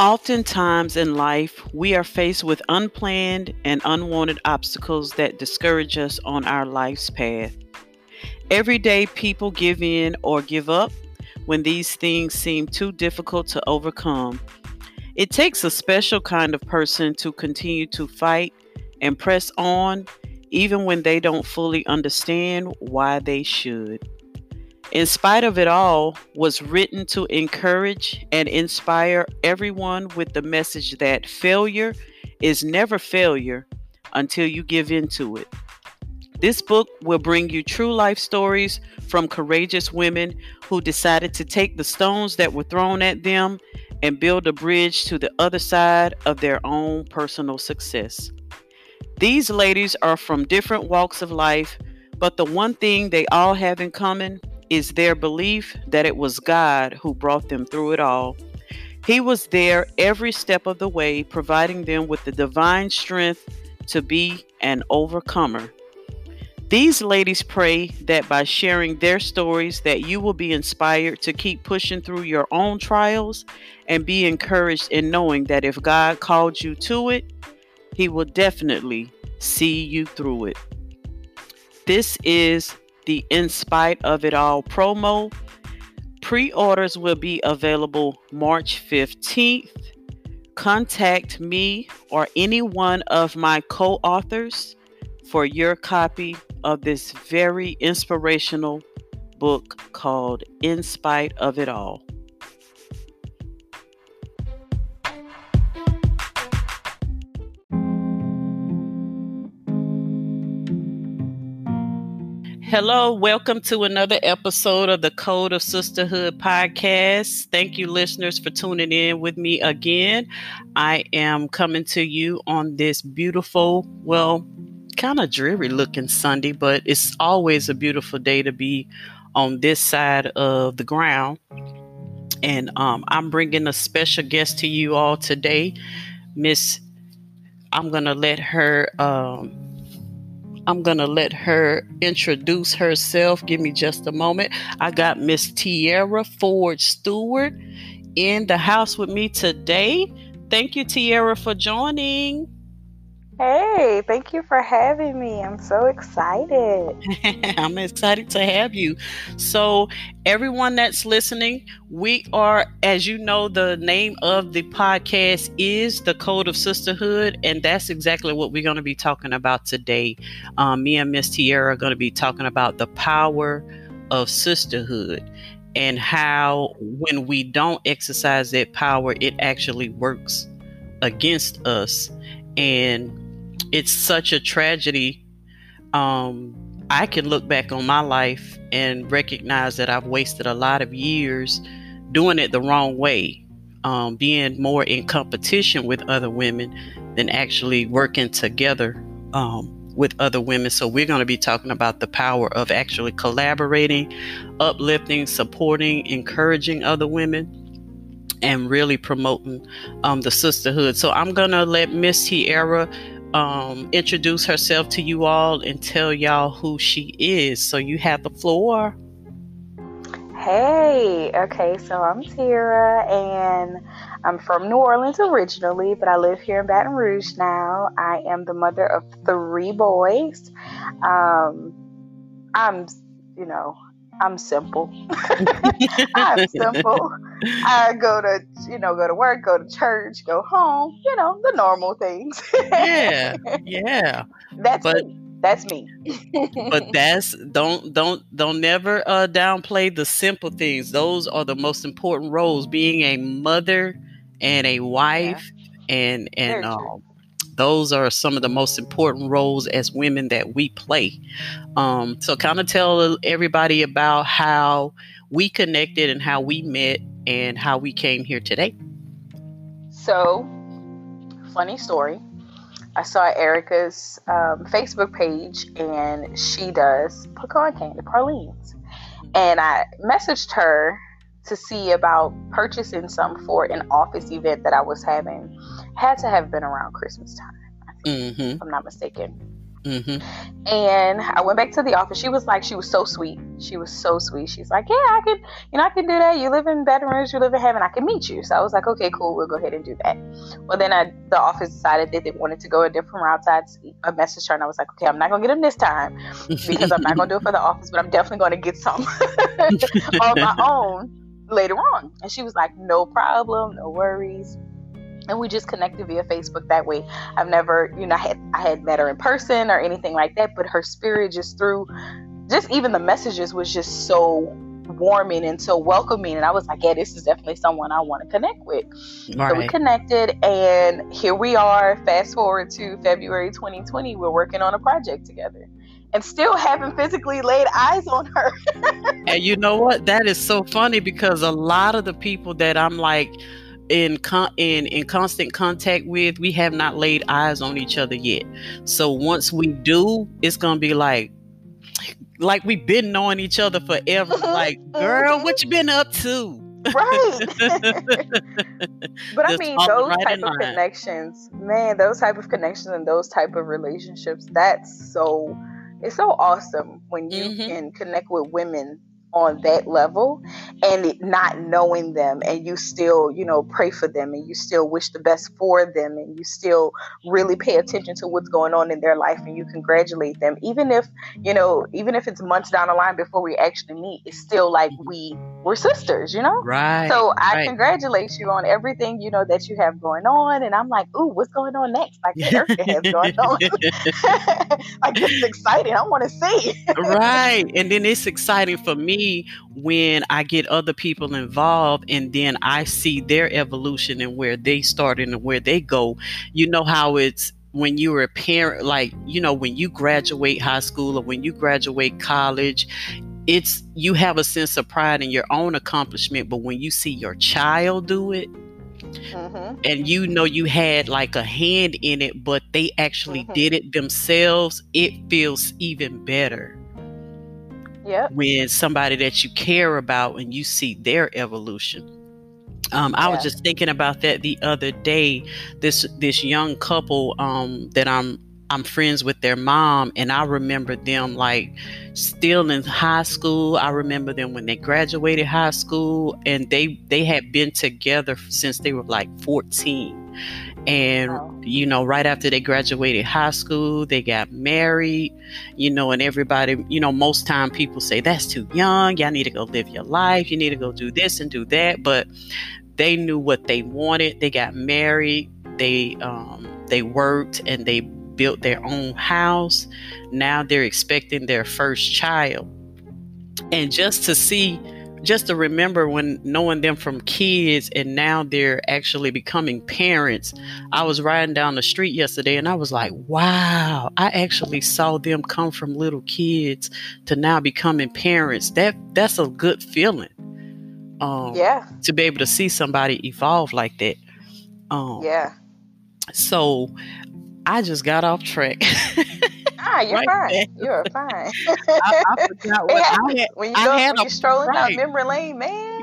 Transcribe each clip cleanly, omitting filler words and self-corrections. Oftentimes in life, we are faced with unplanned and unwanted obstacles that discourage us on our life's path. Everyday people give in or give up when these things seem too difficult to overcome. It takes a special kind of person to continue to fight and press on, even when they don't fully understand why they should. In Spite of It All was written to encourage and inspire everyone with the message that failure is never failure until you give in to it. This book will bring you true life stories from courageous women who decided to take the stones that were thrown at them and build a bridge to the other side of their own personal success. These ladies are from different walks of life, but the one thing they all have in common is their belief that it was God who brought them through it all. He was there every step of the way, providing them with the divine strength to be an overcomer. These ladies pray that by sharing their stories that you will be inspired to keep pushing through your own trials and be encouraged in knowing that if God called you to it, He will definitely see you through it. This is the In Spite of It All promo. Pre-orders will be available March 15th. Contact me or any one of my co-authors for your copy of this very inspirational book called In Spite of It All. Hello, welcome to another episode of the Code of Sisterhood podcast. Thank you, listeners, for tuning in with me again. I am coming to you on this beautiful, well, kind of dreary looking Sunday, but it's always a beautiful day to be on this side of the ground. And I'm bringing a special guest to you all today. I'm going to let her introduce herself. Give me just a moment. I got Miss Tiara Ford Stewart in the house with me today. Thank you, Tiara, for joining. Hey, thank you for having me. I'm so excited. I'm excited to have you. So everyone that's listening, we are, as you know, the name of the podcast is The Code of Sisterhood, and that's exactly what we're going to be talking about today. Me and Miss Tiara are going to be talking about the power of sisterhood and how when we don't exercise that power, it actually works against us. And it's such a tragedy. I can look back on my life and recognize that I've wasted a lot of years doing it the wrong way, being more in competition with other women than actually working together with other women. So we're going to be talking about the power of actually collaborating, uplifting, supporting, encouraging other women, and really promoting the sisterhood. So I'm going to let Miss Tiara introduce herself to you all and tell y'all who she is. So you have the floor. Hey, okay, so I'm Tiara, and I'm from New Orleans originally, but I live here in Baton Rouge now. I am the mother of 3 boys. I'm simple. I'm simple. I go to work, go to church, go home, the normal things. Yeah. Me. That's me. But don't never downplay the simple things. Those are the most important roles, being a mother and a wife, and those are some of the most important roles as women that we play. So kind of tell everybody about how we connected and how we met and how we came here today. So, funny story. I saw Erica's Facebook page, and she does pecan candy, Parlene's. And I messaged her to see about purchasing some for an office event that I was having. Had to have been around Christmas time, I think, if I'm not mistaken. Mm-hmm. And I went back to the office. She was so sweet. She's like, yeah, I could do that. You live in veterans, you live in heaven. I could meet you. So I was like, okay, cool. We'll go ahead and do that. Well, then the office decided that they wanted to go a different route. So I messaged her and I was like, okay, I'm not going to get them this time because I'm not going to do it for the office, but I'm definitely going to get some on my own later on. And she was like, no problem, no worries. And we just connected via Facebook that way. I've never, I had met her in person or anything like that, but her spirit just even the messages was just so warming and so welcoming. And I was like, yeah, this is definitely someone I want to connect with. Right. So we connected, and here we are. Fast forward to February 2020, we're working on a project together and still haven't physically laid eyes on her. And you know what? That is so funny because a lot of the people that I'm like, in constant contact with, we have not laid eyes on each other yet. So once we do, it's gonna be like we've been knowing each other forever. Like, girl, what you been up to? Right. But I mean, those type of connections and those type of relationships, it's so awesome when you mm-hmm. can connect with women on that level and it not knowing them, and you still pray for them, and you still wish the best for them, and you still really pay attention to what's going on in their life, and you congratulate them even if it's months down the line before we actually meet. It's still like we're sisters, right? So I congratulate you on everything that you have going on, and I'm like, ooh, what's going on next? Like, Erica has going on. Like, this is exciting. I want to see. Right. And then it's exciting for me when I get other people involved, and then I see their evolution and where they started and where they go. You know how it's when you're a parent, when you graduate high school or when you graduate college, it's you have a sense of pride in your own accomplishment, but when you see your child do it, mm-hmm. and you had like a hand in it, but they actually mm-hmm. did it themselves, it feels even better. Yep. When somebody that you care about and you see their evolution. I was just thinking about that the other day. This young couple that I'm friends with, their mom, and I remember them like still in high school. I remember them when they graduated high school, and they had been together since they were like 14. And, right after they graduated high school, they got married, and everybody, most time people say that's too young. Y'all need to go live your life. You need to go do this and do that. But they knew what they wanted. They got married. They worked and they built their own house. Now they're expecting their first child. And just to remember when knowing them from kids and now they're actually becoming parents. I was riding down the street yesterday and I was like, wow, I actually saw them come from little kids to now becoming parents. That's a good feeling. To be able to see somebody evolve like that. So I just got off track. You're right fine. There. You're fine. I forgot what I had. When you're strolling down memory lane, man.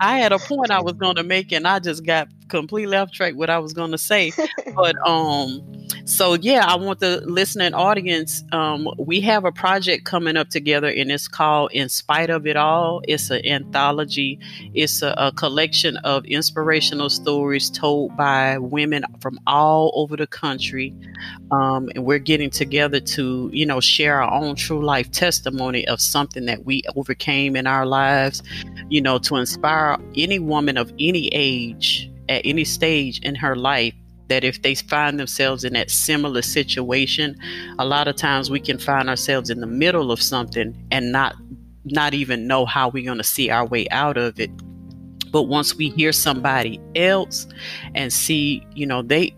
I had a point I was going to make, and I just got completely off track what I was going to say. But I want the listening audience. We have a project coming up together, and it's called In Spite of It All. It's an anthology. It's a collection of inspirational stories told by women from all over the country. And we're getting together to, share our own true life testimony of something that we overcame in our lives, to inspire any woman of any age at any stage in her life, that if they find themselves in that similar situation, a lot of times we can find ourselves in the middle of something and not even know how we're going to see our way out of it. But once we hear somebody else and see, they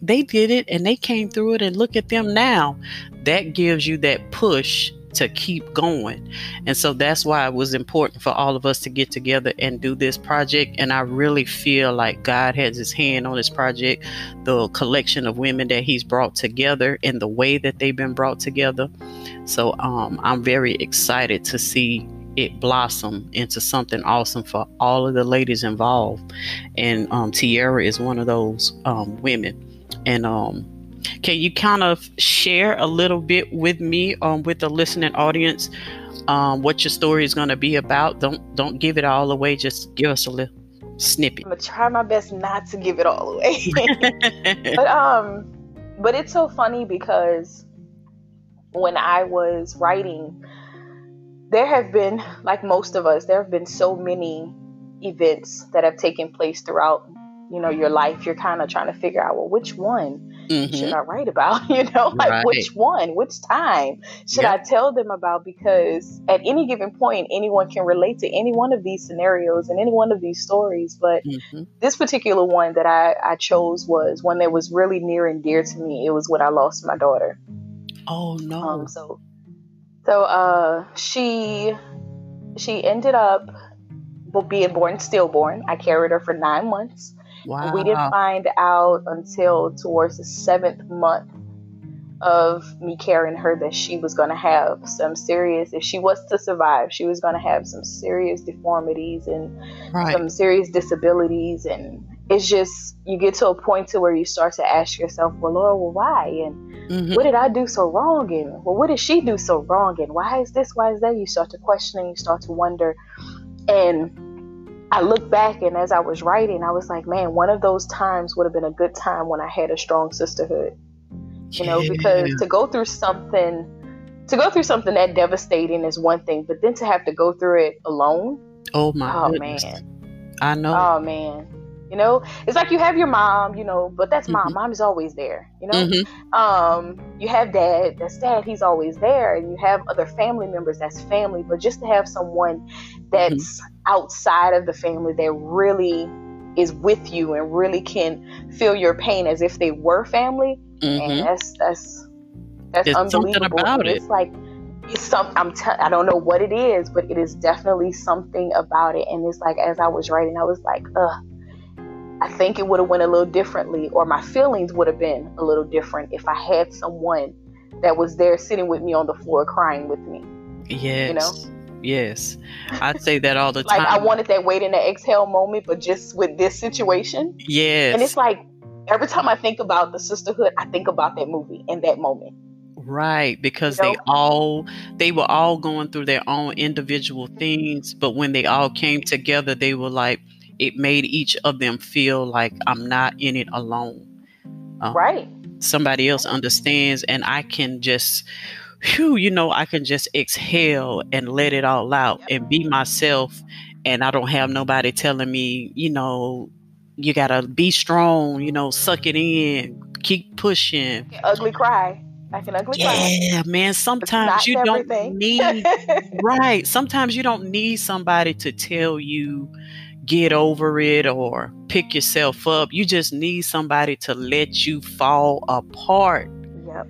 did it and they came through it, and look at them now, that gives you that push to keep going. And so that's why it was important for all of us to get together and do this project. And I really feel like God has his hand on this project, the collection of women that he's brought together and the way that they've been brought together. So I'm very excited to see it blossom into something awesome for all of the ladies involved. And Tiara is one of those women. And Can you kind of share a little bit with me, with the listening audience, what your story is going to be about? Don't give it all away. Just give us a little snippet. I'm gonna try my best not to give it all away. But it's so funny because when I was writing, there have been, like most of us, there have been so many events that have taken place throughout, you know, your life. You're kind of trying to figure out, well, which one should I write about? You know, like which one, which time should I tell them about? Because at any given point, anyone can relate to any one of these scenarios and any one of these stories. But this particular one that I chose was one that was really near and dear to me. It was when I lost my daughter. Oh, no. She ended up being stillborn. I carried her for 9 months. Wow. We didn't find out until towards the 7th month of me carrying her that she was going to have some serious, if she was to survive, she was going to have some serious deformities and some serious disabilities. And it's just, you get to a point to where you start to ask yourself, well, Lord, well, why? And what did I do so wrong? And well, what did she do so wrong? And why is this? Why is that? You start to question and you start to wonder. And I look back, and as I was writing, I was like, man, one of those times would have been a good time when I had a strong sisterhood, you know, because to go through something that devastating is one thing, but then to have to go through it alone. Oh my goodness. Man. I know. Oh man. You know, it's like you have your mom, you know, but that's mom. Mom is always there, you know. You have dad, that's dad. He's always there. And you have other family members, that's family. But just to have someone that's outside of the family that really is with you and really can feel your pain as if they were family, and that's unbelievable. Something about it. It's like, I don't know what it is, but it is definitely something about it. And it's like, as I was writing, I was like, I think it would have went a little differently, or my feelings would have been a little different if I had someone that was there sitting with me on the floor crying with me. Yes. You know? Yes. I say that all the time. Like I wanted that waiting to exhale moment, but just with this situation. Yes. And it's like every time I think about the sisterhood, I think about that movie and that moment. Right, because you know? they were all going through their own individual things, but when they all came together, they were like, it made each of them feel like I'm not in it alone. Right. Somebody else understands, and I can just, I can just exhale and let it all out and be myself. And I don't have nobody telling me, you know, you gotta be strong, you know, suck it in, keep pushing. I can ugly cry. Yeah, man. Sometimes you don't need, right. Sometimes you don't need somebody to tell you, get over it or pick yourself up. You just need somebody to let you fall apart. Yep.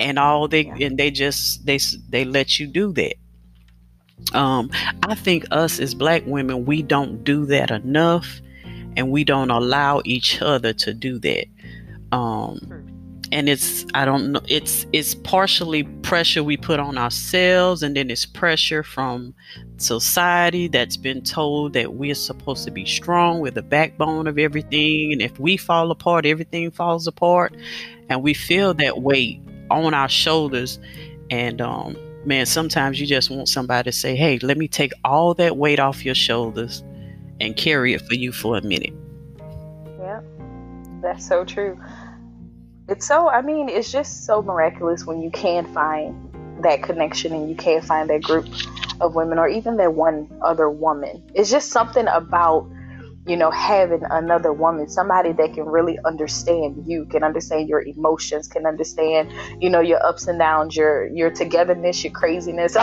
And they let you do that. I think us as Black women, we don't do that enough, and we don't allow each other to do that. And it's partially pressure we put on ourselves, and then it's pressure from society that's been told that we're supposed to be strong, we're the backbone of everything, and if we fall apart, everything falls apart, and we feel that weight on our shoulders. And man, sometimes you just want somebody to say, hey, let me take all that weight off your shoulders and carry it for you for a minute. Yeah, that's so true. It's just so miraculous when you can find that connection and you can find that group of women, or even that one other woman. It's just something about, you know, having another woman, somebody that can really understand you, can understand your emotions, can understand, you know, your ups and downs, your togetherness, your craziness, all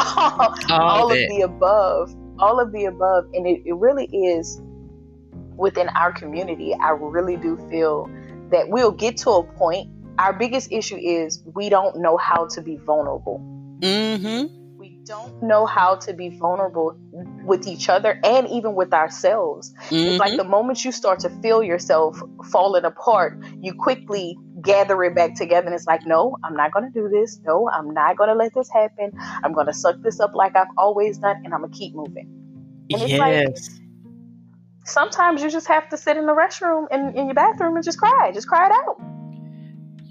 of the above. And it really is within our community. I really do feel that we'll get to a point. Our biggest issue is we don't know how to be vulnerable. We don't know how to be vulnerable with each other and even with ourselves. It's like the moment you start to feel yourself falling apart, you quickly gather it back together. And it's like, no, I'm not going to do this. No, I'm not going to let this happen. I'm going to suck this up like I've always done, and I'm going to keep moving. And it's like, sometimes you just have to sit in the restroom in your bathroom and just cry it out.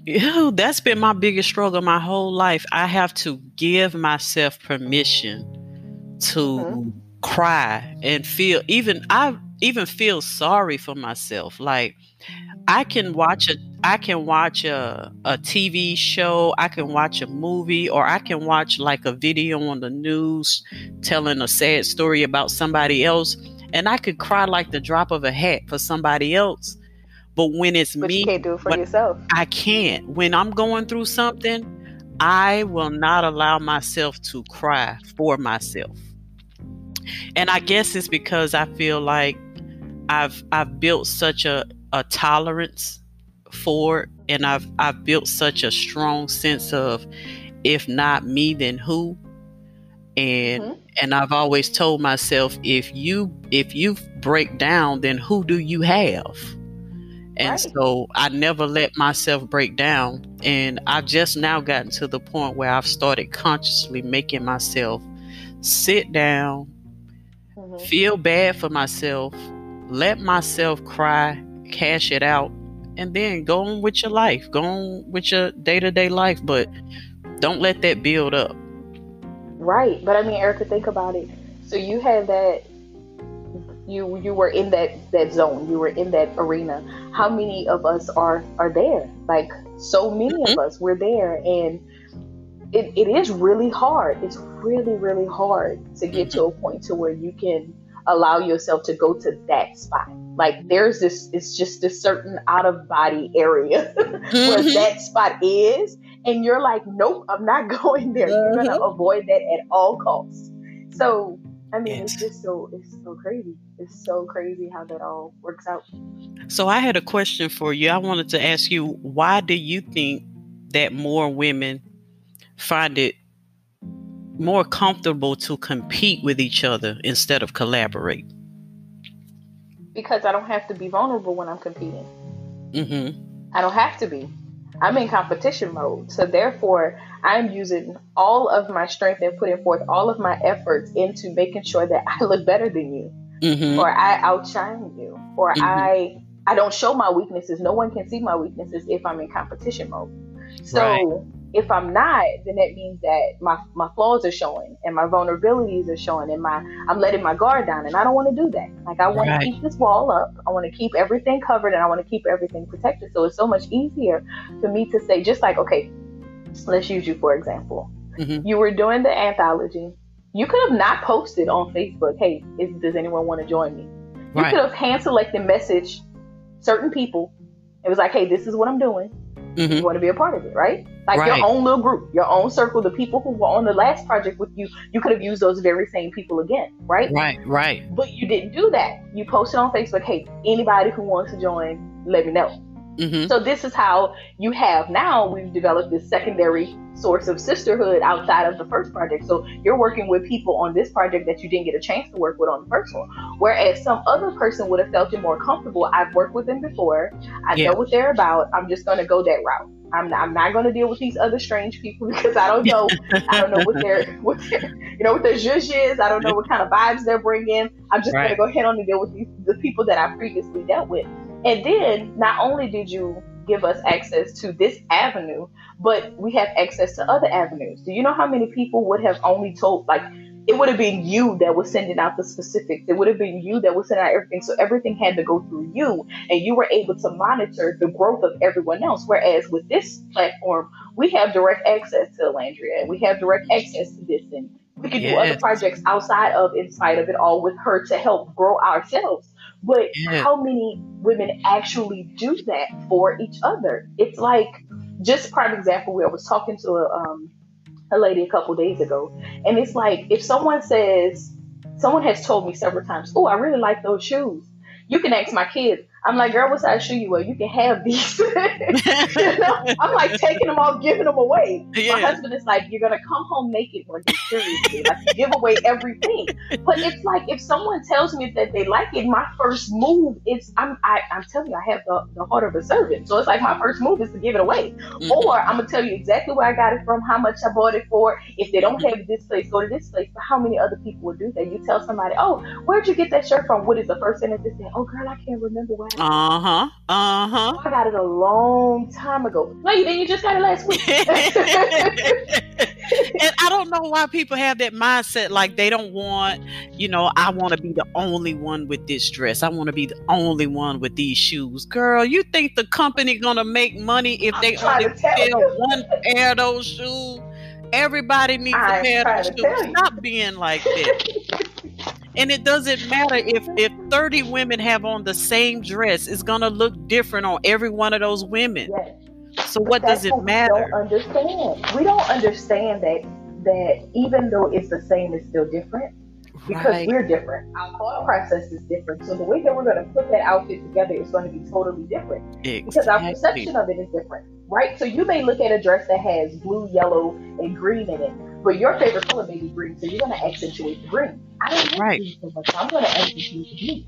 Ew, that's been my biggest struggle my whole life. I have to give myself permission to cry and feel, I even feel sorry for myself. Like I can watch a TV show, I can watch a movie, or I can watch like a video on the news telling a sad story about somebody else, and I could cry like the drop of a hat for somebody else. But when it's me, you can't do it for yourself. I can't. When I'm going through something, I will not allow myself to cry for myself. And I guess it's because I feel like I've built such a tolerance for it, and I've built such a strong sense of, if not me, then who? And I've always told myself, if you break down, then who do you have? And so I never let myself break down. And I've just now gotten to the point where I've started consciously making myself sit down, feel bad for myself, let myself cry, cash it out, and then go on with your life, go on with your day-to-day life. But don't let that build up. Right. But I mean, Erica, think about it. So you had that, you were in that zone, you were in that arena. How many of us are there? Like, so many of us, we're there. And it is really hard. It's really, really hard to get to a point to where you can allow yourself to go to that spot. Like, there's this, it's just a certain out of body area where that spot is, and you're like, nope, I'm not going there. You're gonna avoid that at all costs. So I mean, it's just so crazy. It's so crazy how that all works out. So I had a question for you. I wanted to ask you, why do you think that more women find it more comfortable to compete with each other instead of collaborate? Because I don't have to be vulnerable when I'm competing. I don't have to be. I'm in competition mode. So therefore, I'm using all of my strength and putting forth all of my efforts into making sure that I look better than you, or I outshine you, or I don't show my weaknesses. No one can see my weaknesses if I'm in competition mode. So if I'm not, then that means that my flaws are showing, and my vulnerabilities are showing, and I'm letting my guard down, and I don't want to do that. Like, I want to keep this wall up. I want to keep everything covered, and I want to keep everything protected. So it's so much easier for me to say, just like, okay, let's use you for example. You were doing the anthology. You could have not posted on Facebook, hey, does anyone want to join me? You could have hand selected message certain people. It was like, hey, this is what I'm doing. You want to be a part of it, right? Like your own little group, your own circle, the people who were on the last project with you, you could have used those very same people again, right? Right. But you didn't do that. You posted on Facebook, hey, anybody who wants to join, let me know. So this is how you have now, we've developed this secondary source of sisterhood outside of the first project. So you're working with people on this project that you didn't get a chance to work with on the first one. Whereas some other person would have felt it more comfortable. I've worked with them before. I know what they're about. I'm just going to go that route. I'm not going to deal with these other strange people because I don't know what their you know, what their zhuzh is. I don't know what kind of vibes they're bringing. I'm just going to go ahead on and deal with the people that I previously dealt with. And then not only did you give us access to this avenue, but we have access to other avenues. Do you know how many people would have only told, like, it would have been you that was sending out the specifics. It would have been you that was sending out everything. So everything had to go through you, and you were able to monitor the growth of everyone else. Whereas with this platform, we have direct access to Landria, and we have direct access to this, and we can do other projects outside of In Spite of It All with her to help grow ourselves. But how many women actually do that for each other? It's like, just prime example, where I was talking to a lady a couple days ago, and it's like, if someone has told me several times, oh, I really like those shoes. You can ask my kids. I'm like, girl, what size shoe you wear? You can have these. You know? I'm like taking them off, giving them away. Yeah. My husband is like, you're going to come home naked one day, seriously. Like, give away everything. But it's like, if someone tells me that they like it, my first move is, I'm telling you, I have the heart of a servant. So it's like, my first move is to give it away. Or I'm going to tell you exactly where I got it from, how much I bought it for. If they don't have this place, go to this place. But how many other people would do that? You tell somebody, oh, where'd you get that shirt from? What is the first thing that they say? Oh, girl, I can't remember where I got it a long time ago. No, you didn't. You just got it last week. And I don't know why people have that mindset. Like, they don't want, you know, I want to be the only one with this dress. I want to be the only one with these shoes. Girl, you think the company gonna make money if they only sell one pair of those shoes? Everybody needs a pair of those shoes. Stop being like that. And it doesn't matter if 30 women have on the same dress, it's gonna look different on every one of those women. Yes. So what does it matter? We don't understand that even though it's the same, it's still different, because we're different. Our thought process is different. So the way that we're gonna put that outfit together is going to be totally different. Exactly. Because our perception of it is different, right? So you may look at a dress that has blue, yellow, and green in it. But your favorite color may be green, so you're going to accentuate the green. I don't like green so much, so I'm going to accentuate the green.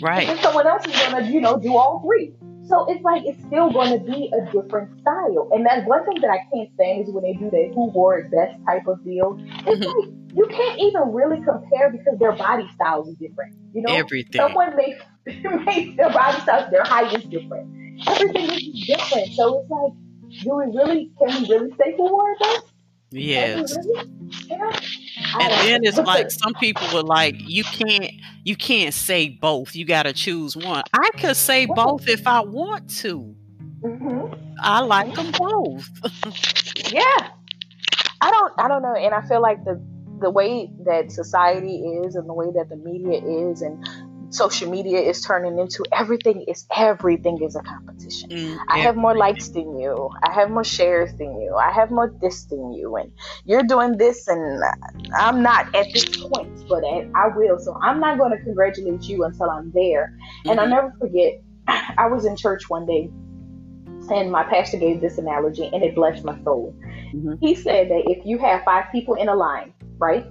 Right. And someone else is going to, do all three. So it's like, it's still going to be a different style. And that's one thing that I can't stand is when they do that who wore it best type of deal. It's like, you can't even really compare because their body styles are different. Everything. Someone may their body styles, their height is different. Everything is different. So it's like, can we really say who wore it best? Yes. And then it's like some people were like, you can't say both, you gotta choose one. I could say both if I want to. Mm-hmm. I like them both. Yeah. I don't know, and I feel like the way that society is and the way that the media is and social media is turning into everything is a competition. I have more likes than you, I have more shares than you, I have more this than you, and you're doing this and I'm not at this point, but I will, so I'm not going to congratulate you until I'm there. And I'll never forget, I was in church one day and my pastor gave this analogy and it blessed my soul. He said that if you have 5 people in a line, right,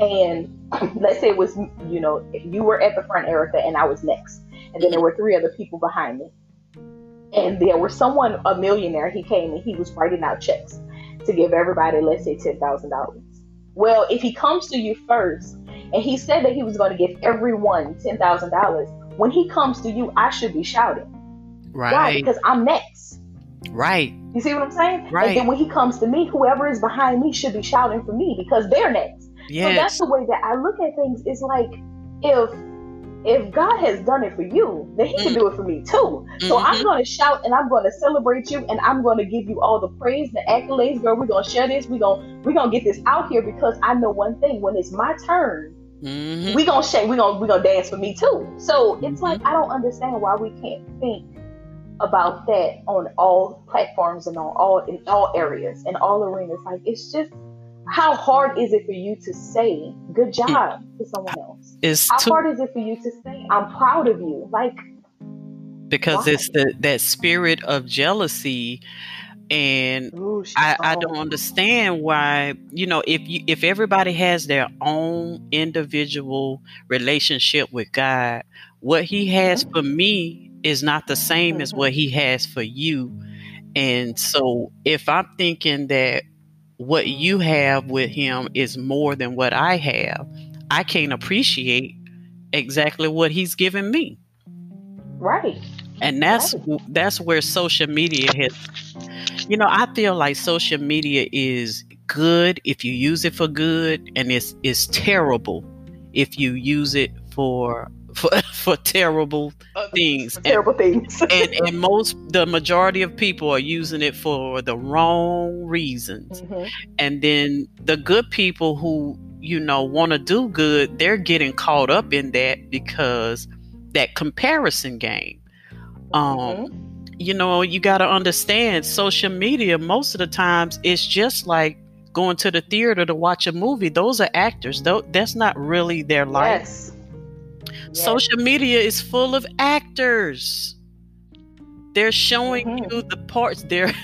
and let's say it was, you were at the front, Erica, and I was next. And then there were 3 other people behind me. And there was someone, a millionaire, he came and he was writing out checks to give everybody, let's say $10,000. Well, if he comes to you first, and he said that he was going to give everyone $10,000, when he comes to you, I should be shouting. Right. Why? Because I'm next. Right. You see what I'm saying? Right. And then when he comes to me, whoever is behind me should be shouting for me because they're next. Yes. So that's the way that I look at things. It's like, if God has done it for you, then he can do it for me too. So I'm going to shout and I'm going to celebrate you and I'm going to give you all the praise, the accolades. Girl, we're going to share this. We're going to get this out here because I know one thing. When it's my turn, we're going to shake. We're going to dance for me too. So it's like, I don't understand why we can't think about that on all platforms and in all areas and all arenas. Like, it's just, how hard is it for you to say good job to someone else? How hard is it for you to say I'm proud of you? Like, because it's that spirit of jealousy, and I don't understand why. If everybody has their own individual relationship with God, what He has for me is not the same as what He has for you. And so, if I'm thinking that what you have with Him is more than what I have, I can't appreciate exactly what He's given me. Right. And that's where social media hits. I feel like social media is good if you use it for good, and it's terrible if you use it for terrible things. And the majority of people are using it for the wrong reasons. And then the good people who, want to do good, they're getting caught up in that because that comparison game. You got to understand, social media, most of the times it's just like going to the theater to watch a movie. Those are actors, though. That's not really their life. Yes. Yes. Social media is full of actors. They're showing you the parts. They're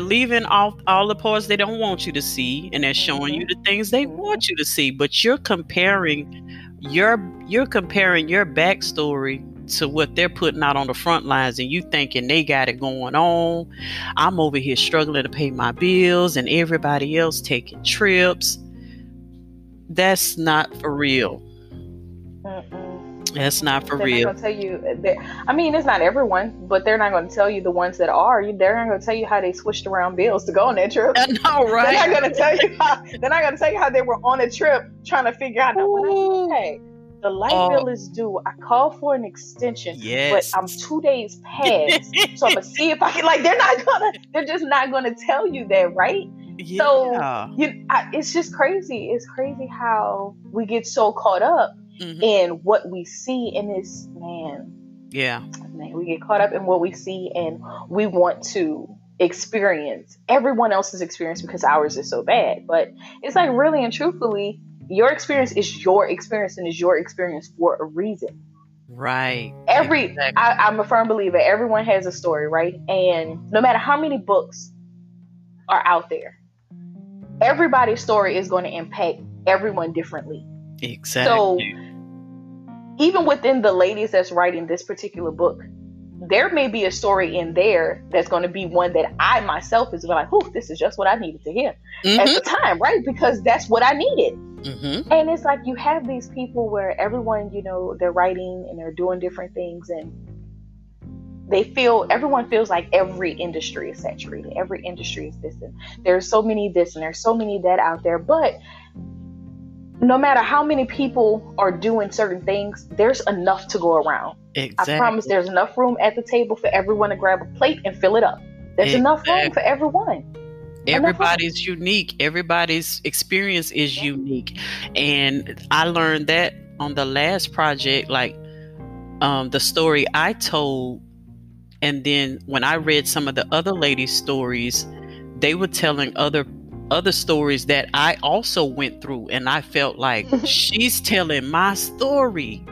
leaving off all the parts they don't want you to see, and they're showing you the things they want you to see. But you're comparing your backstory to what they're putting out on the front lines, and you thinking they got it going on. I'm over here struggling to pay my bills, and everybody else taking trips. That's not for real. That's not for real. Not gonna tell you that, I mean, it's not everyone, but they're not going to tell you the ones that are. They're not going to tell you how they switched around bills to go on that trip. I know, right? They're not going to tell you how. They're not going to tell you how they were on a trip trying to figure out. No, hey, the light bill is due. I called for an extension, but I'm 2 days past, so I'm gonna see if I can. Like, they're not gonna. They're just not going to tell you that, right? Yeah. So it's just crazy. It's crazy how we get so caught up. Mm-hmm. And what we see in this man, we get caught up in what we see, and we want to experience everyone else's experience because ours is so bad. But it's like, really and truthfully, your experience is your experience, and is your experience for a reason, right? I'm a firm believer everyone has a story, right? And no matter how many books are out there, everybody's story is going to impact everyone differently. Exactly. So even within the ladies that's writing this particular book, there may be a story in there that's going to be one that I myself is like, "Ooh, this is just what I needed to hear," mm-hmm. at the time, right? Because that's what I needed. Mm-hmm. And it's like, you have these people where everyone, they're writing and they're doing different things, and everyone feels like every industry is saturated. Every industry is this, and there's so many this, and there's so many that out there, but no matter how many people are doing certain things, there's enough to go around. Exactly. I promise there's enough room at the table for everyone to grab a plate and fill it up. There's enough room for everyone. Everybody's unique. Everybody's experience is unique. And I learned that on the last project, like the story I told. And then when I read some of the other ladies' stories, they were telling other stories that I also went through, and I felt like, she's telling my story.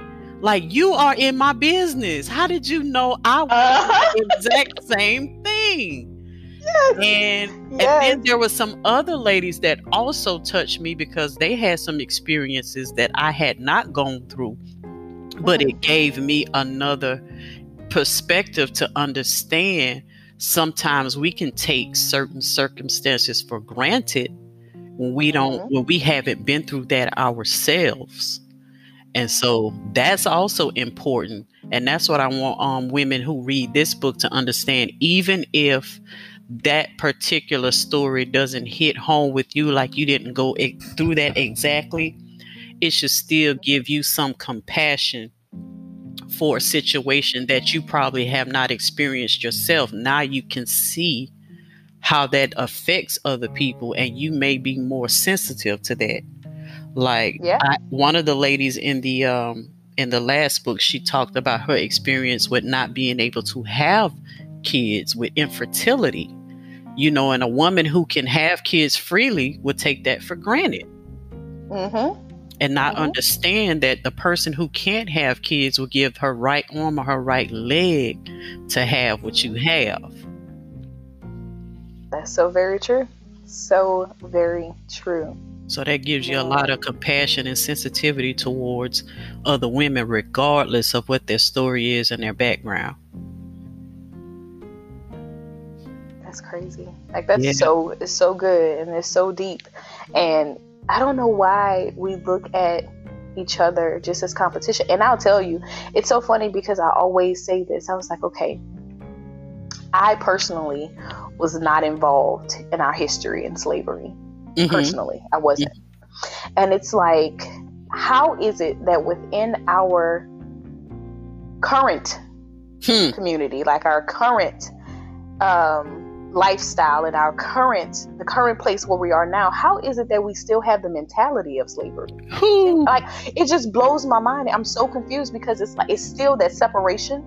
Like, you are in my business. How did you know I was the exact same thing? Yes. And then there were some other ladies that also touched me because they had some experiences that I had not gone through, but it gave me another perspective to understand. Sometimes we can take certain circumstances for granted when we when we haven't been through that ourselves. And so that's also important. And that's what I want women who read this book to understand. Even if that particular story doesn't hit home with you, like you didn't go through that exactly, it should still give you some compassion for a situation that you probably have not experienced yourself. Now you can see how that affects other people, and you may be more sensitive to that. Like one of the ladies in the last book, she talked about her experience with not being able to have kids, with infertility, and a woman who can have kids freely would take that for granted. Mm-hmm. And not understand that the person who can't have kids will give her right arm or her right leg to have what you have. That's so very true. So very true. So that gives you a lot of compassion and sensitivity towards other women, regardless of what their story is and their background. That's crazy. Like, that's it's so good, and it's so deep. And I don't know why we look at each other just as competition. And I'll tell you, it's so funny because I always say this. I was like, okay, I personally was not involved in our history in slavery. Mm-hmm. Personally, I wasn't. Mm-hmm. And it's like, how is it that within our current community, like our current lifestyle and our current place where we are now, how is it that we still have the mentality of slavery? Like, it just blows my mind. I'm so confused because it's like, it's still that separation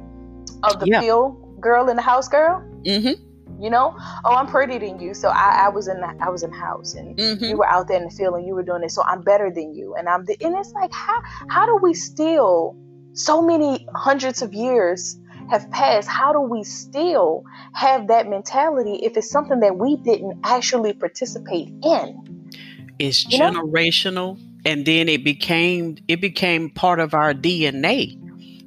of the field girl and the house girl. Mm-hmm. I'm prettier than you, so I was in house, and mm-hmm. you were out there in the field and you were doing it, so I'm better than you, and and it's like, how do we still, so many hundreds of years have passed, how do we still have that mentality if it's something that we didn't actually participate in? It's generational, and then it became part of our DNA,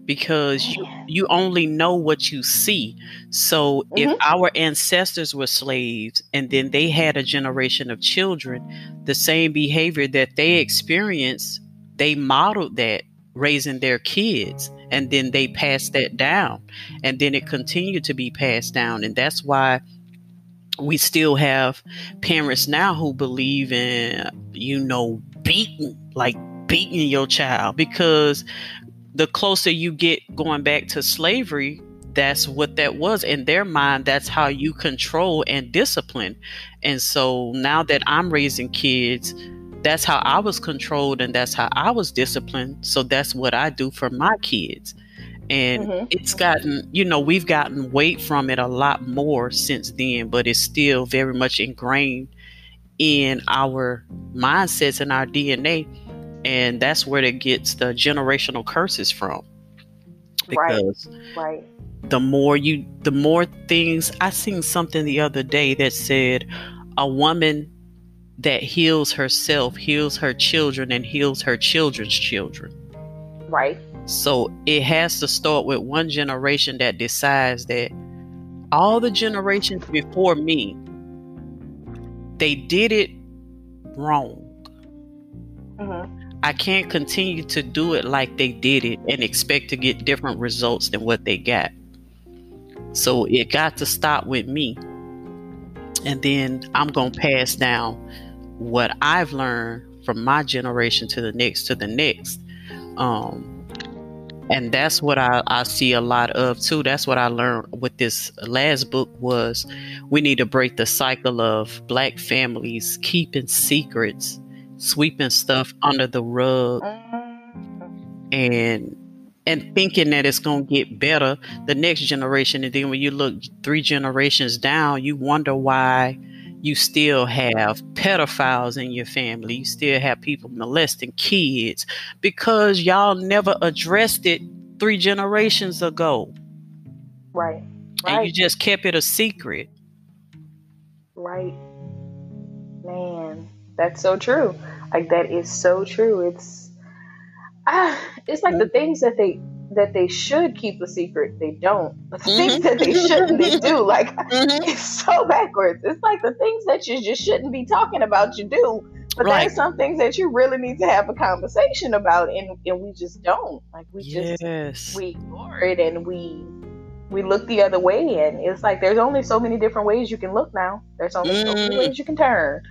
because you only know what you see. So if our ancestors were slaves and then they had a generation of children, the same behavior that they experienced, they modeled that raising their kids, and then they passed that down, and then it continued to be passed down. And that's why we still have parents now who believe in, you know, beating your child, because the closer you get going back to slavery, that's what that was. In their mind, that's how you control and discipline. And so now that I'm raising kids, that's how I was controlled and that's how I was disciplined. So that's what I do for my kids. And it's gotten, you know, we've gotten weight from it a lot more since then, but it's still very much ingrained in our mindsets and our DNA. And that's where it gets the generational curses from. Because right. The more things, I seen something the other day that said a woman that heals herself, heals her children, and heals her children's children. Right. So it has to start with one generation that decides that all the generations before me, they did it wrong. I can't continue to do it like they did it and expect to get different results than what they got. So it got to stop with me. And then I'm going to pass down what I've learned from my generation to the next, and that's what I see a lot of too. That's what I learned with this last book, was we need to break the cycle of Black families keeping secrets, sweeping stuff under the rug, and thinking that it's going to get better the next generation. And then when you look 3 generations down, you wonder why you still have pedophiles in your family. You still have people molesting kids, because y'all never addressed it 3 generations ago. Right. And you just kept it a secret. Right. Man, that's so true. Like, that is so true. It's like the things that they should keep a secret, they don't. But the things that they shouldn't, they do. Like, it's so backwards. It's like the things that you just shouldn't be talking about, you do. But there's some things that you really need to have a conversation about, and we just don't. Like, we just, we ignore it, and we look the other way. And it's like, there's only so many different ways you can look now. There's only so many ways you can turn.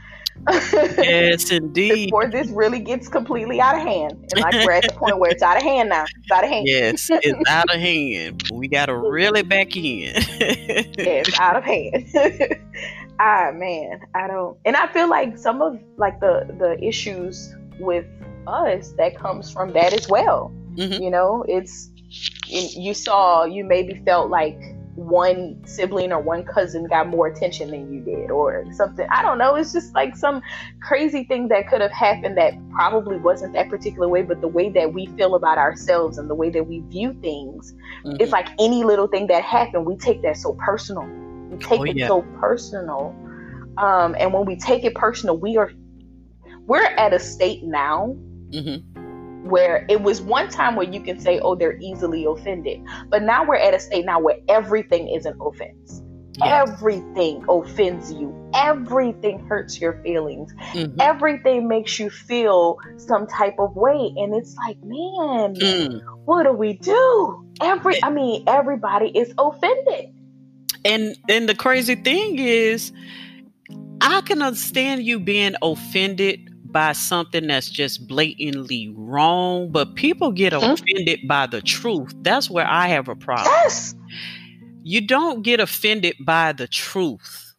Yes, indeed. Before this really gets completely out of hand, and like, we're at the point where it's out of hand now. It's out of hand. Yes, it's out of hand. We gotta reel it back in. It's out of hand. Ah, man, I don't. And I feel like some of like the issues with us that comes from that as well. You know, you maybe felt like one sibling or one cousin got more attention than you did or something. I don't know. It's just like some crazy thing that could have happened that probably wasn't that particular way, but the way that we feel about ourselves and the way that we view things, it's like any little thing that happened, we take that so personal. We take it so personal. And when we take it personal, we're at a state now where it was one time where you can say, oh, they're easily offended. But now we're at a state now where everything is an offense. Yes. Everything offends you. Everything hurts your feelings. Everything makes you feel some type of way. And it's like, man, what do we do? Everybody is offended. And the crazy thing is, I can understand you being offended by something that's just blatantly wrong, but people get offended by the truth. That's where I have a problem. Yes. You don't get offended by the truth,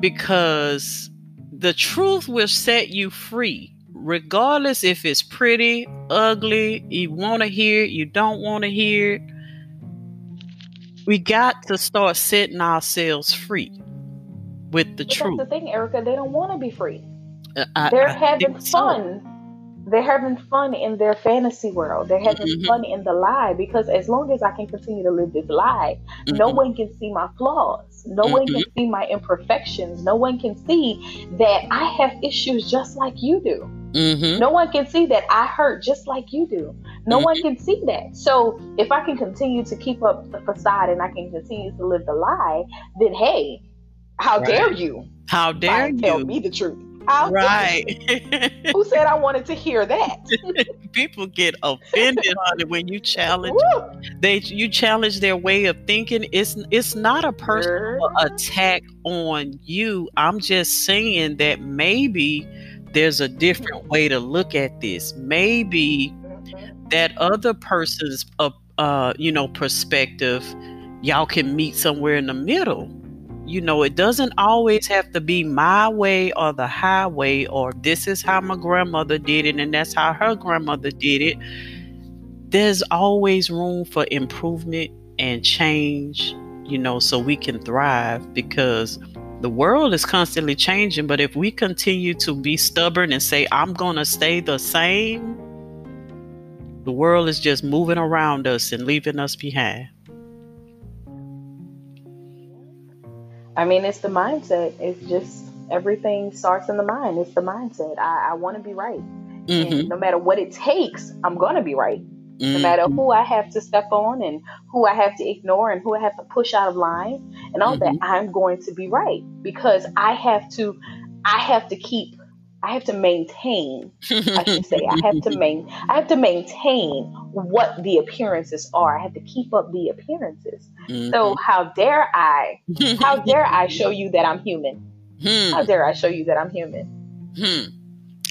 because the truth will set you free, regardless if it's pretty, ugly, you want to hear it, you don't want to hear it. We got to start setting ourselves free with the truth. That's the thing, Erica, they don't want to be free. They're having fun. So. They're having fun in their fantasy world. They're having fun in the lie, because as long as I can continue to live this lie, no one can see my flaws. No one can see my imperfections. No one can see that I have issues just like you do. No one can see that I hurt just like you do. No one can see that. So if I can continue to keep up the facade and I can continue to live the lie, then hey, how dare you? How dare you tell me the truth? out right there. Who said I wanted to hear that? People get offended, honey, when you challenge you challenge their way of thinking. It's not a personal attack on you. I'm just saying that maybe there's a different way to look at this. Maybe that other person's perspective, y'all can meet somewhere in the middle. You know, it doesn't always have to be my way or the highway, or this is how my grandmother did it and that's how her grandmother did it. There's always room for improvement and change, you know, so we can thrive, because the world is constantly changing. But if we continue to be stubborn and say, I'm going to stay the same, the world is just moving around us and leaving us behind. I mean, it's the mindset. It's just everything starts in the mind. It's the mindset. I want to be right. Mm-hmm. And no matter what it takes, I'm going to be right. Mm-hmm. No matter who I have to step on and who I have to ignore and who I have to push out of line and all that, I'm going to be right, because I have to maintain, I should say, I have to maintain what the appearances are. I have to keep up the appearances. Mm-hmm. So how dare I show you that I'm human? Hmm. How dare I show you that I'm human? Hmm.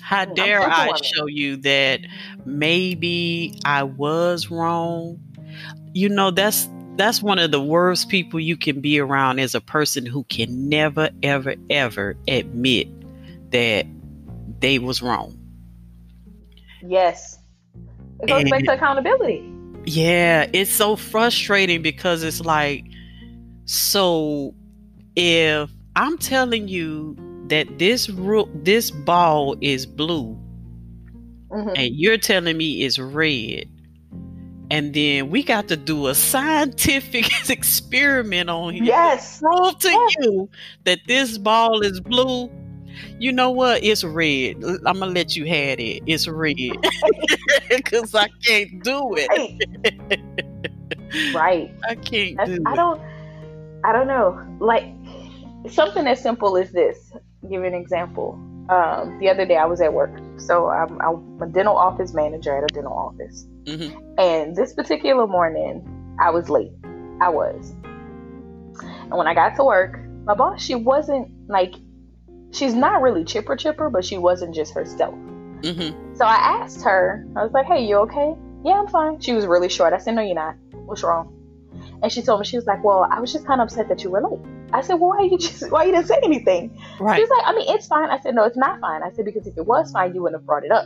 How dare I show you that maybe I was wrong? You know, that's one of the worst people you can be around, is a person who can never, ever, ever admit that they was wrong. Yes. It goes back to accountability. Yeah, it's so frustrating, because it's like, so if I'm telling you that this ball is blue, and you're telling me it's red, and then we got to do a scientific experiment on here. Yes. Prove to you that this ball is blue. You know what? It's red. I'm gonna let you have it. It's red, because I can't do it. Right. I can't do it. I don't know. Like, something as simple as this. I'll give you an example. The other day I was at work, so I'm a dental office manager at a dental office, and this particular morning I was late. I was, and when I got to work, my boss, she wasn't like. She's not really chipper, but she wasn't just herself. So I asked her, I was like, hey, you okay? Yeah, I'm fine. She was really short. I said, no, you're not. What's wrong? And she told me, she was like, well, I was just kind of upset that you were late. I said, well, why you didn't say anything? Right. She was like, I mean, it's fine. I said, no, it's not fine. I said, because if it was fine, you wouldn't have brought it up.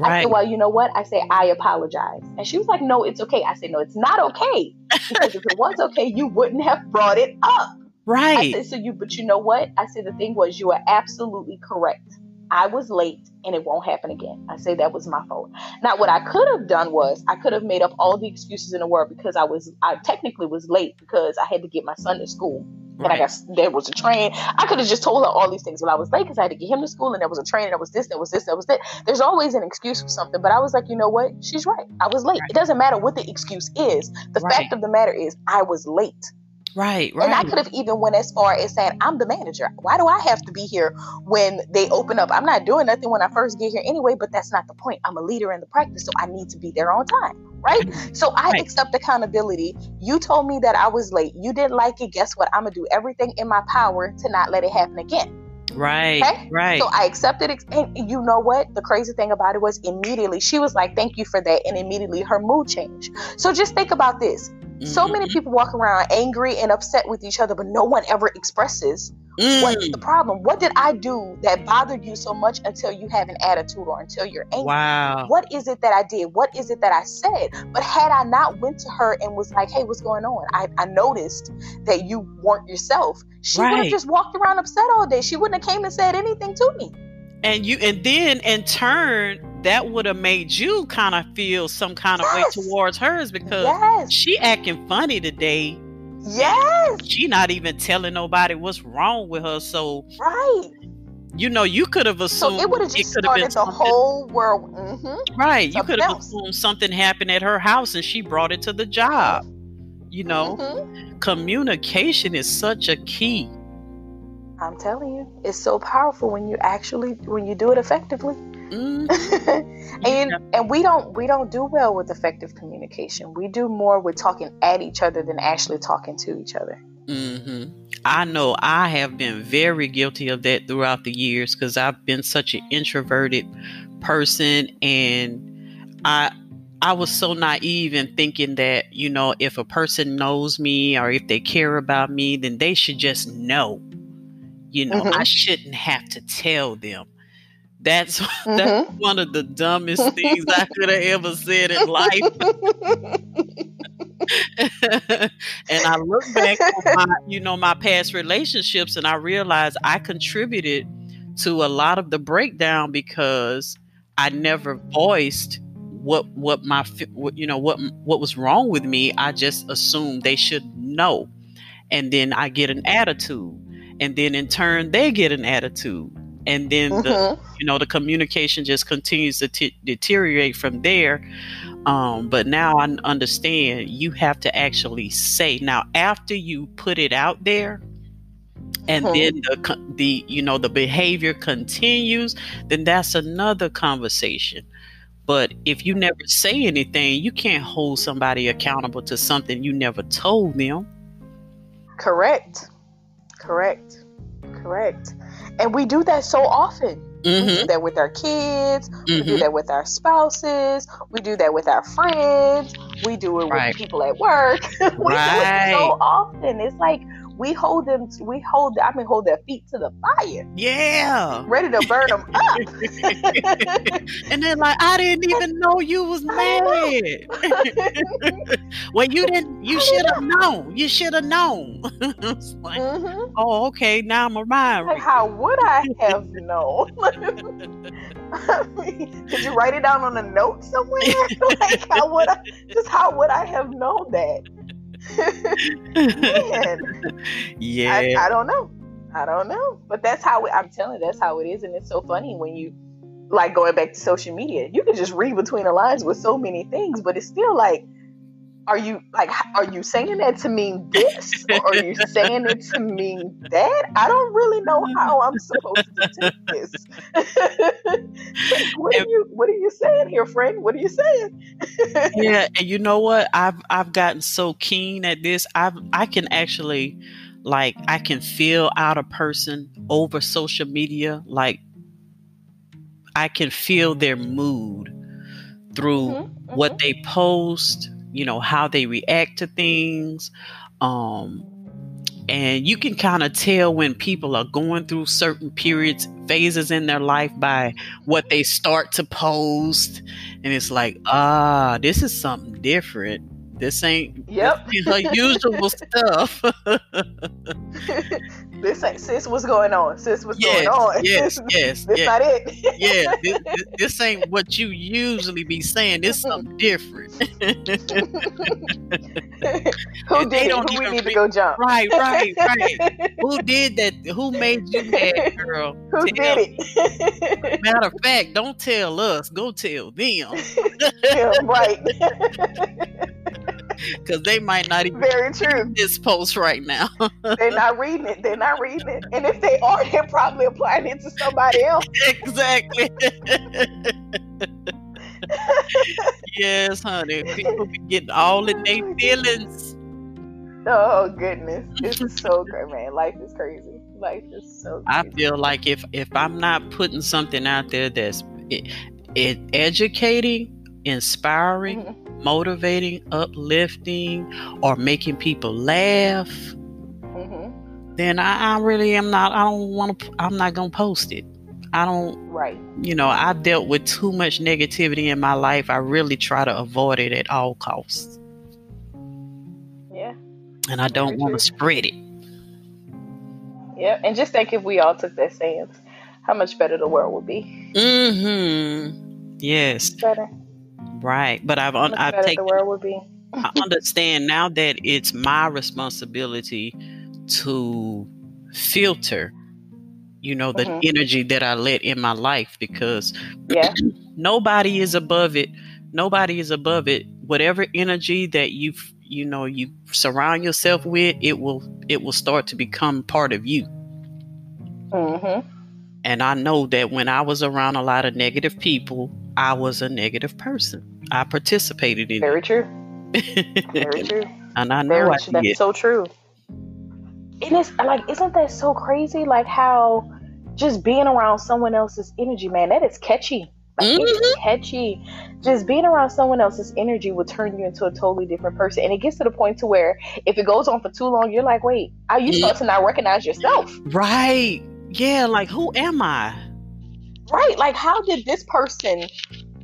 Right. I said, well, you know what? I said, I apologize. And she was like, no, it's okay. I said, no, it's not okay. Because if it was okay, you wouldn't have brought it up. Right. I said, but you know what? I said, the thing was, you are absolutely correct. I was late and it won't happen again. I said, that was my fault. Now, what I could have done was I could have made up all the excuses in the world, because I technically was late because I had to get my son to school. Right. And there was a train. I could have just told her all these things. Well, I was late because I had to get him to school, and there was a train, and there was this, there was this, there was that. There's always an excuse for something. But I was like, you know what? She's right. I was late. Right. It doesn't matter what the excuse is. The fact of the matter is, I was late. Right. And I could have even went as far as saying, I'm the manager. Why do I have to be here when they open up? I'm not doing nothing when I first get here anyway, but that's not the point. I'm a leader in the practice, so I need to be there on time, right? So I accept accountability. You told me that I was late. You didn't like it. Guess what? I'm going to do everything in my power to not let it happen again. Right. So I accepted it. And you know what? The crazy thing about it was, immediately she was like, thank you for that. And immediately her mood changed. So just think about this. So many people walk around angry and upset with each other, but no one ever expresses what's the problem. What did I do that bothered you so much until you have an attitude or until you're angry? Wow. What is it that I did? What is it that I said? But had I not went to her and was like, hey, what's going on? I noticed that you weren't yourself. She would have just walked around upset all day. She wouldn't have came and said anything to me. And then in turn, that would have made you kind of feel some kind of way towards hers, because she acting funny today. Yes. She not even telling nobody what's wrong with her. So, you know, you could have assumed. So it would have just started the whole world. Right. Something you could have assumed something happened at her house and she brought it to the job. You know, communication is such a key. I'm telling you, it's so powerful when you actually, when you do it effectively. Mm-hmm. And we don't do well with effective communication. We do more with talking at each other than actually talking to each other. Mm-hmm. I know I have been very guilty of that throughout the years, because I've been such an introverted person, and I was so naive in thinking that, you know, if a person knows me or if they care about me, then they should just know. You know, mm-hmm. I shouldn't have to tell them. That's one of the dumbest things I could have ever said in life. And I look back on my past relationships, and I realized I contributed to a lot of the breakdown because I never voiced what was wrong with me. I just assumed they should know, and then I get an attitude, and then in turn they get an attitude, and then the communication just continues to deteriorate from there. But now I understand you have to actually say. Now, after you put it out there, and then the behavior continues, then that's another conversation. But if you never say anything, you can't hold somebody accountable to something you never told them. Correct. And we do that so often. Mm-hmm. We do that with our kids. Mm-hmm. We do that with our spouses. We do that with our friends. We do it with people at work. We do it so often. It's like we hold their feet to the fire. Yeah. Ready to burn them up. And they're like, I didn't even know you was married. Well, you should have known. You should have known. It's like, oh, okay, now I'm a mind reader. How would I have known? I mean, could you write it down on a note somewhere? Like, how would I have known that? Man. Yeah, I don't know, but that's how I'm telling you, that's how it is. And it's so funny when you, like, going back to social media, you can just read between the lines with so many things, but it's still like, are you saying that to mean this, or are you saying it to mean that? I don't really know how I'm supposed to take this. What are you saying here, friend? What are you saying? Yeah, and you know what? I've gotten so keen at this. I can actually, like, I can feel out a person over social media. Like, I can feel their mood through what they post. You know, how they react to things. And you can kind of tell when people are going through certain phases in their life by what they start to post. And it's like, this is something different. This ain't her usual stuff. This ain't, sis, what's going on? Sis, what's going on? Yes, yes. This not it. Yeah, this ain't what you usually be saying. This something different. Who did it? Who we need to go jump? Right. Who did that? Who made you mad, girl? Who did it? Matter of fact, don't tell us. Go tell them. Yeah, right. Because they might not even read this post right now. They're not reading it. And if they are, they're probably applying it to somebody else. Exactly. Yes, honey. People be getting all in their feelings. Oh, goodness. This is so great, man. Life is crazy. Life is so crazy. I feel like if I'm not putting something out there that's educating, inspiring, motivating, uplifting, or making people laugh, then I really am not. I'm not gonna post it. I don't. Right. You know, I've dealt with too much negativity in my life. I really try to avoid it at all costs. Yeah. And I don't want to spread it. Yeah, and just think if we all took that stance, how much better the world would be. Yes. Better. Right, but I've taken. The world would be. I understand now that it's my responsibility to filter, the energy that I let in my life, because nobody is above it. Nobody is above it. Whatever energy that you surround yourself with, it will start to become part of you. Mm-hmm. And I know that when I was around a lot of negative people, I was a negative person. I participated in it. Very true. And I know that's so true. And it's like, isn't that so crazy? Like how just being around someone else's energy, man, that is catchy. Like, mm-hmm. It's catchy. Just being around someone else's energy will turn you into a totally different person. And it gets to the point to where if it goes on for too long, you're like, wait, you start to not recognize yourself. Right. Yeah. Like, who am I? Right. Like, how did this person,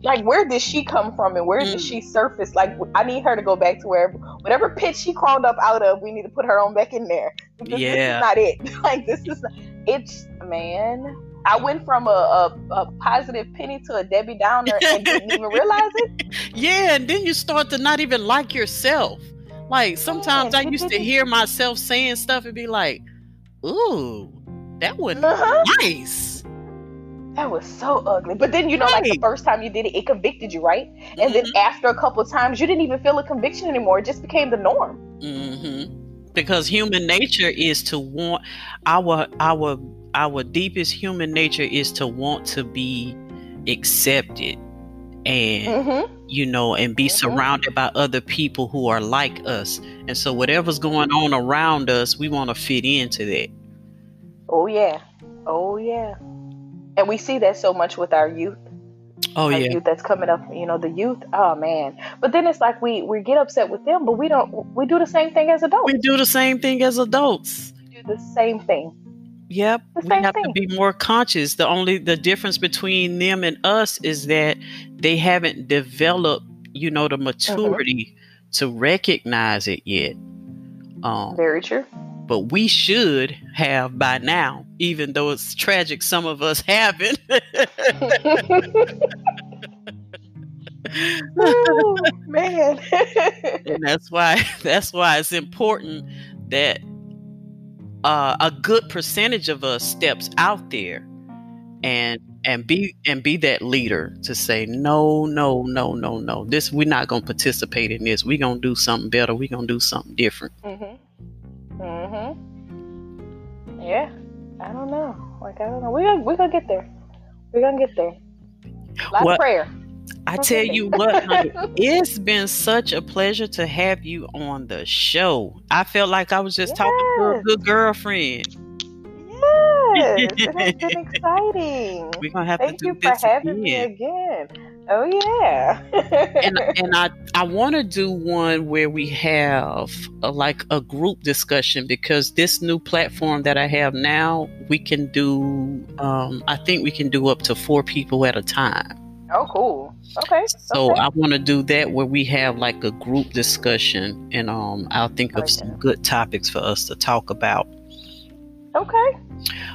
like, where did she come from and where did she surface? Like, I need her to go back to whatever pit she crawled up out of, we need to put her on back in there. This is not it. Like, man. I went from a positive penny to a Debbie Downer and didn't even realize it. Yeah, and then you start to not even like yourself. Like, sometimes I used to hear myself saying stuff and be like, ooh, that wasn't nice. That was so ugly. But then, like the first time you did it, it convicted you, right? And then after a couple of times, you didn't even feel a conviction anymore. It just became the norm. Mm-hmm. Because human nature is to want our deepest human nature is to want to be accepted and, and be surrounded by other people who are like us. And so whatever's going on around us, we want to fit into that. Oh, yeah. Oh, yeah. And we see that so much with our youth. Oh, yeah. Youth that's coming up, the youth. Oh, man. But then it's like we get upset with them, but we do the same thing as adults. We do the same thing. Yep, we have to be more conscious. The difference between them and us is that they haven't developed, the maturity to recognize it yet. Very true. But we should have by now, even though it's tragic, some of us haven't. Ooh, man. And that's why it's important that a good percentage of us steps out there and be that leader to say, no, this, we're not going to participate in this. We're going to do something better. We're going to do something different. Yeah. I don't know. We're going to get there. We're going to get there. Lots of prayer. I tell you what, honey, it's been such a pleasure to have you on the show. I felt like I was just talking to a good girlfriend. Yes, it has been exciting. We're gonna have to do this again. Thank you for having me again. Oh yeah. And I want to do one where we have a group discussion, because this new platform that I have now, we can do. I think we can do up to 4 people at a time. Oh, cool. Okay. So I want to do that where we have a group discussion, and I'll think of some good topics for us to talk about. Okay.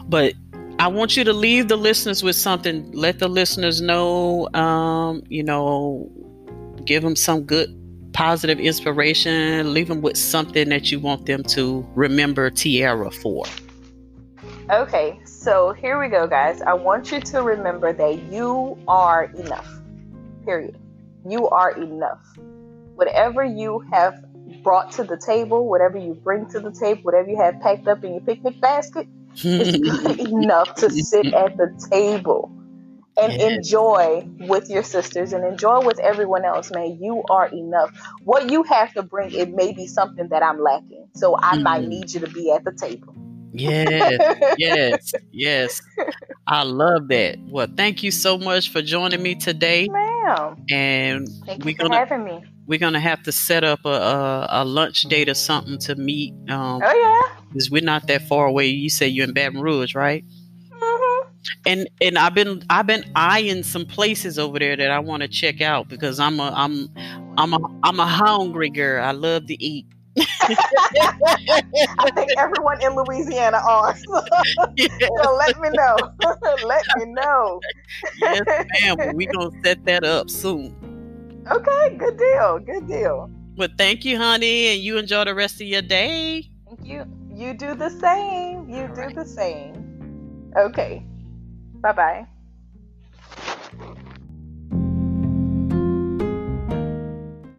But I want you to leave the listeners with something. Let the listeners know, give them some good positive inspiration. Leave them with something that you want them to remember Tiara for. Okay, so here we go, guys. I want you to remember that you are enough, period. You are enough. Whatever you have brought to the table, whatever you bring to the table, whatever you have packed up in your picnic basket, is good enough to sit at the table and enjoy with your sisters and enjoy with everyone else, man. You are enough. What you have to bring, it may be something that I'm lacking, so I might need you to be at the table. Yes. I love that. Well, thank you so much for joining me today, ma'am. And we're gonna have to set up a lunch date or something to meet. Oh yeah, because we're not that far away. You say you're in Baton Rouge, right? Mm-hmm. And I've been eyeing some places over there that I want to check out, because I'm a hungry girl. I love to eat. I think everyone in Louisiana are. So let me know. Yes, ma'am. We're going to set that up soon. Okay, good deal. Well, thank you, honey, and you enjoy the rest of your day. Thank you. You do the same. Okay. Bye-bye.